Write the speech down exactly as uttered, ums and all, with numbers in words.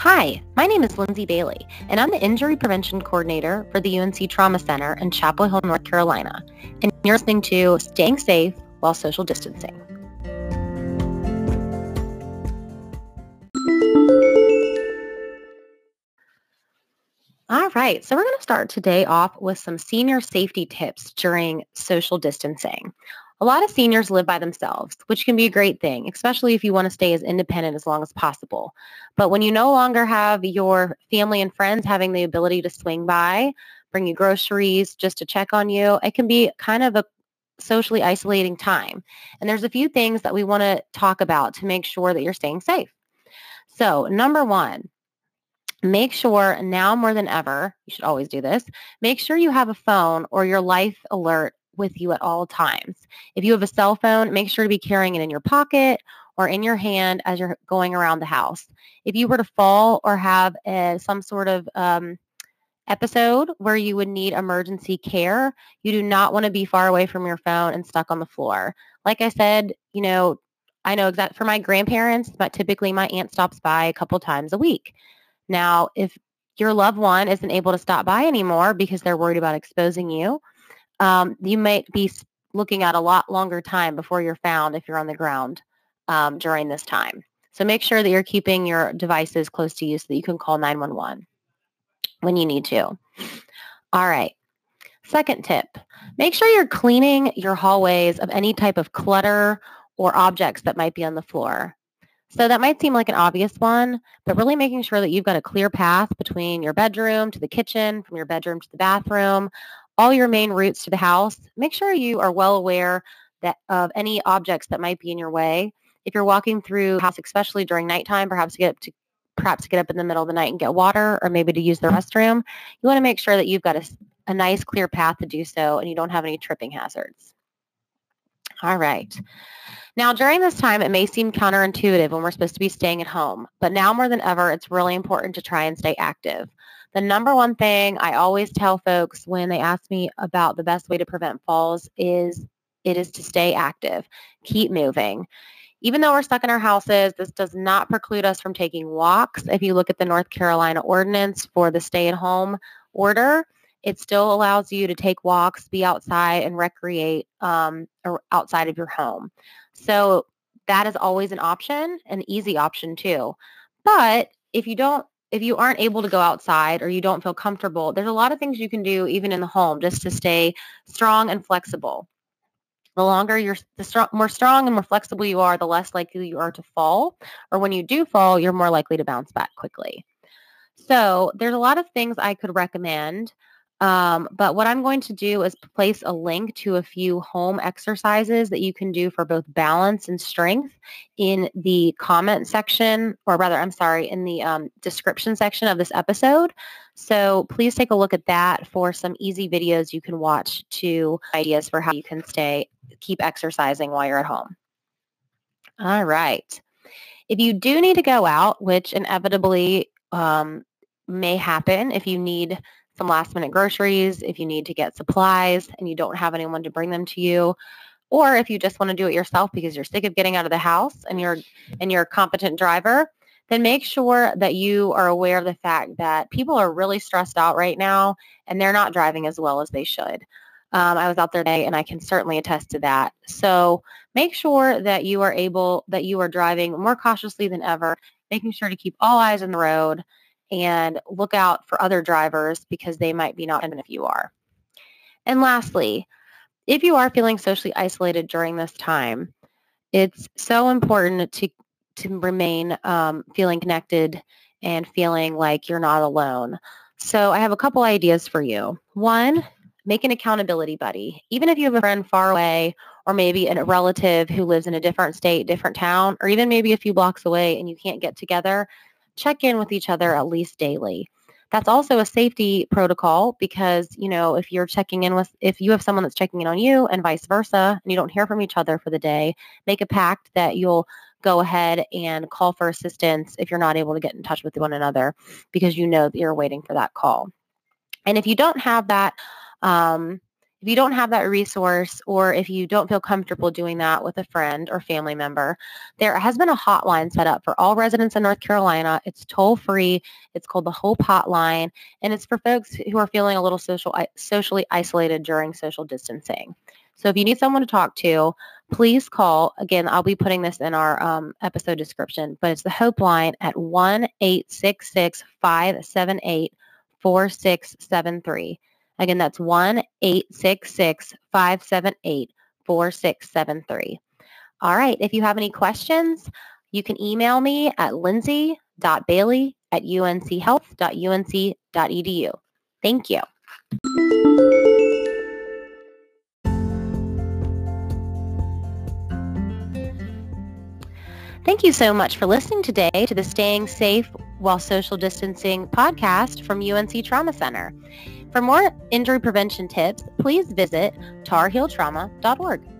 Hi, my name is Lindsay Bailey, and I'm the Injury Prevention Coordinator for the U N C Trauma Center in Chapel Hill, North Carolina, and you're listening to Staying Safe While Social Distancing. All right, so we're going to start today off with some senior safety tips during social distancing. A lot of seniors live by themselves, which can be a great thing, especially if you want to stay as independent as long as possible. But when you no longer have your family and friends having the ability to swing by, bring you groceries just to check on you, it can be kind of a socially isolating time. And there's a few things that we want to talk about to make sure that you're staying safe. So number one, make sure now more than ever, you should always do this, make sure you have a phone or your life alert with you at all times. If you have a cell phone, make sure to be carrying it in your pocket or in your hand as you're going around the house. If you were to fall or have a, some sort of um, episode where you would need emergency care, you do not want to be far away from your phone and stuck on the floor. Like I said, you know, I know exactly for my grandparents, but typically my aunt stops by a couple times a week. Now, if your loved one isn't able to stop by anymore because they're worried about exposing you, Um, you might be looking at a lot longer time before you're found if you're on the ground um, during this time. So make sure that you're keeping your devices close to you so that you can call nine one one when you need to. All right. Second tip, make sure you're cleaning your hallways of any type of clutter or objects that might be on the floor. So that might seem like an obvious one, but really making sure that you've got a clear path between your bedroom to the kitchen, from your bedroom to the bathroom, all your main routes to the house. Make sure you are well aware that of any objects that might be in your way. If you're walking through the house, especially during nighttime, perhaps get up to perhaps get up in the middle of the night and get water, or maybe to use the restroom, you want to make sure that you've got a, a nice clear path to do so and you don't have any tripping hazards. All right. Now, during this time, it may seem counterintuitive when we're supposed to be staying at home, but now more than ever, it's really important to try and stay active. The number one thing I always tell folks when they ask me about the best way to prevent falls is it is to stay active. Keep moving. Even though we're stuck in our houses, this does not preclude us from taking walks. If you look at the North Carolina ordinance for the stay-at-home order, it still allows you to take walks, be outside, and recreate um, outside of your home. So that is always an option, an easy option too. But if you don't, If you aren't able to go outside or you don't feel comfortable, there's a lot of things you can do even in the home just to stay strong and flexible. The longer you're, the strong, more strong and more flexible you are, the less likely you are to fall. Or when you do fall, you're more likely to bounce back quickly. So there's a lot of things I could recommend. Um, but what I'm going to do is place a link to a few home exercises that you can do for both balance and strength in the comment section, or rather, I'm sorry, in the um, description section of this episode. So please take a look at that for some easy videos you can watch to ideas for how you can stay, keep exercising while you're at home. All right. If you do need to go out, which inevitably um, may happen if you need some last minute groceries, if you need to get supplies and you don't have anyone to bring them to you, or if you just want to do it yourself because you're sick of getting out of the house and you're and you're a competent driver, then make sure that you are aware of the fact that people are really stressed out right now and they're not driving as well as they should. Um, I was out there today and I can certainly attest to that. So make sure that you are able, that you are driving more cautiously than ever, making sure to keep all eyes on the road and look out for other drivers because they might be not even if you are. And lastly, if you are feeling socially isolated during this time, it's so important to, to remain um, feeling connected and feeling like you're not alone. So I have a couple ideas for you. One, make an accountability buddy. Even if you have a friend far away or maybe a relative who lives in a different state, different town, or even maybe a few blocks away and you can't get together, check in with each other at least daily. That's also a safety protocol because, you know, if you're checking in with, if you have someone that's checking in on you and vice versa, and you don't hear from each other for the day, make a pact that you'll go ahead and call for assistance if you're not able to get in touch with one another because you know that you're waiting for that call. And if you don't have that, um, If you don't have that resource, or if you don't feel comfortable doing that with a friend or family member, there has been a hotline set up for all residents in North Carolina. It's toll-free. It's called the Hope Hotline, and it's for folks who are feeling a little social, socially isolated during social distancing. So if you need someone to talk to, please call. Again, I'll be putting this in our um, episode description, but it's the Hope Line at one eight six six, five seven eight, four six seven three. Again, that's one eight six six, five seven eight, four six seven three. All right. If you have any questions, you can email me at lindsay dot bailey at u n c health dot u n c dot e d u. Thank you. Thank you so much for listening today to the Staying Safe While Social Distancing podcast from U N C Trauma Center. For more injury prevention tips, please visit tar heel trauma dot org.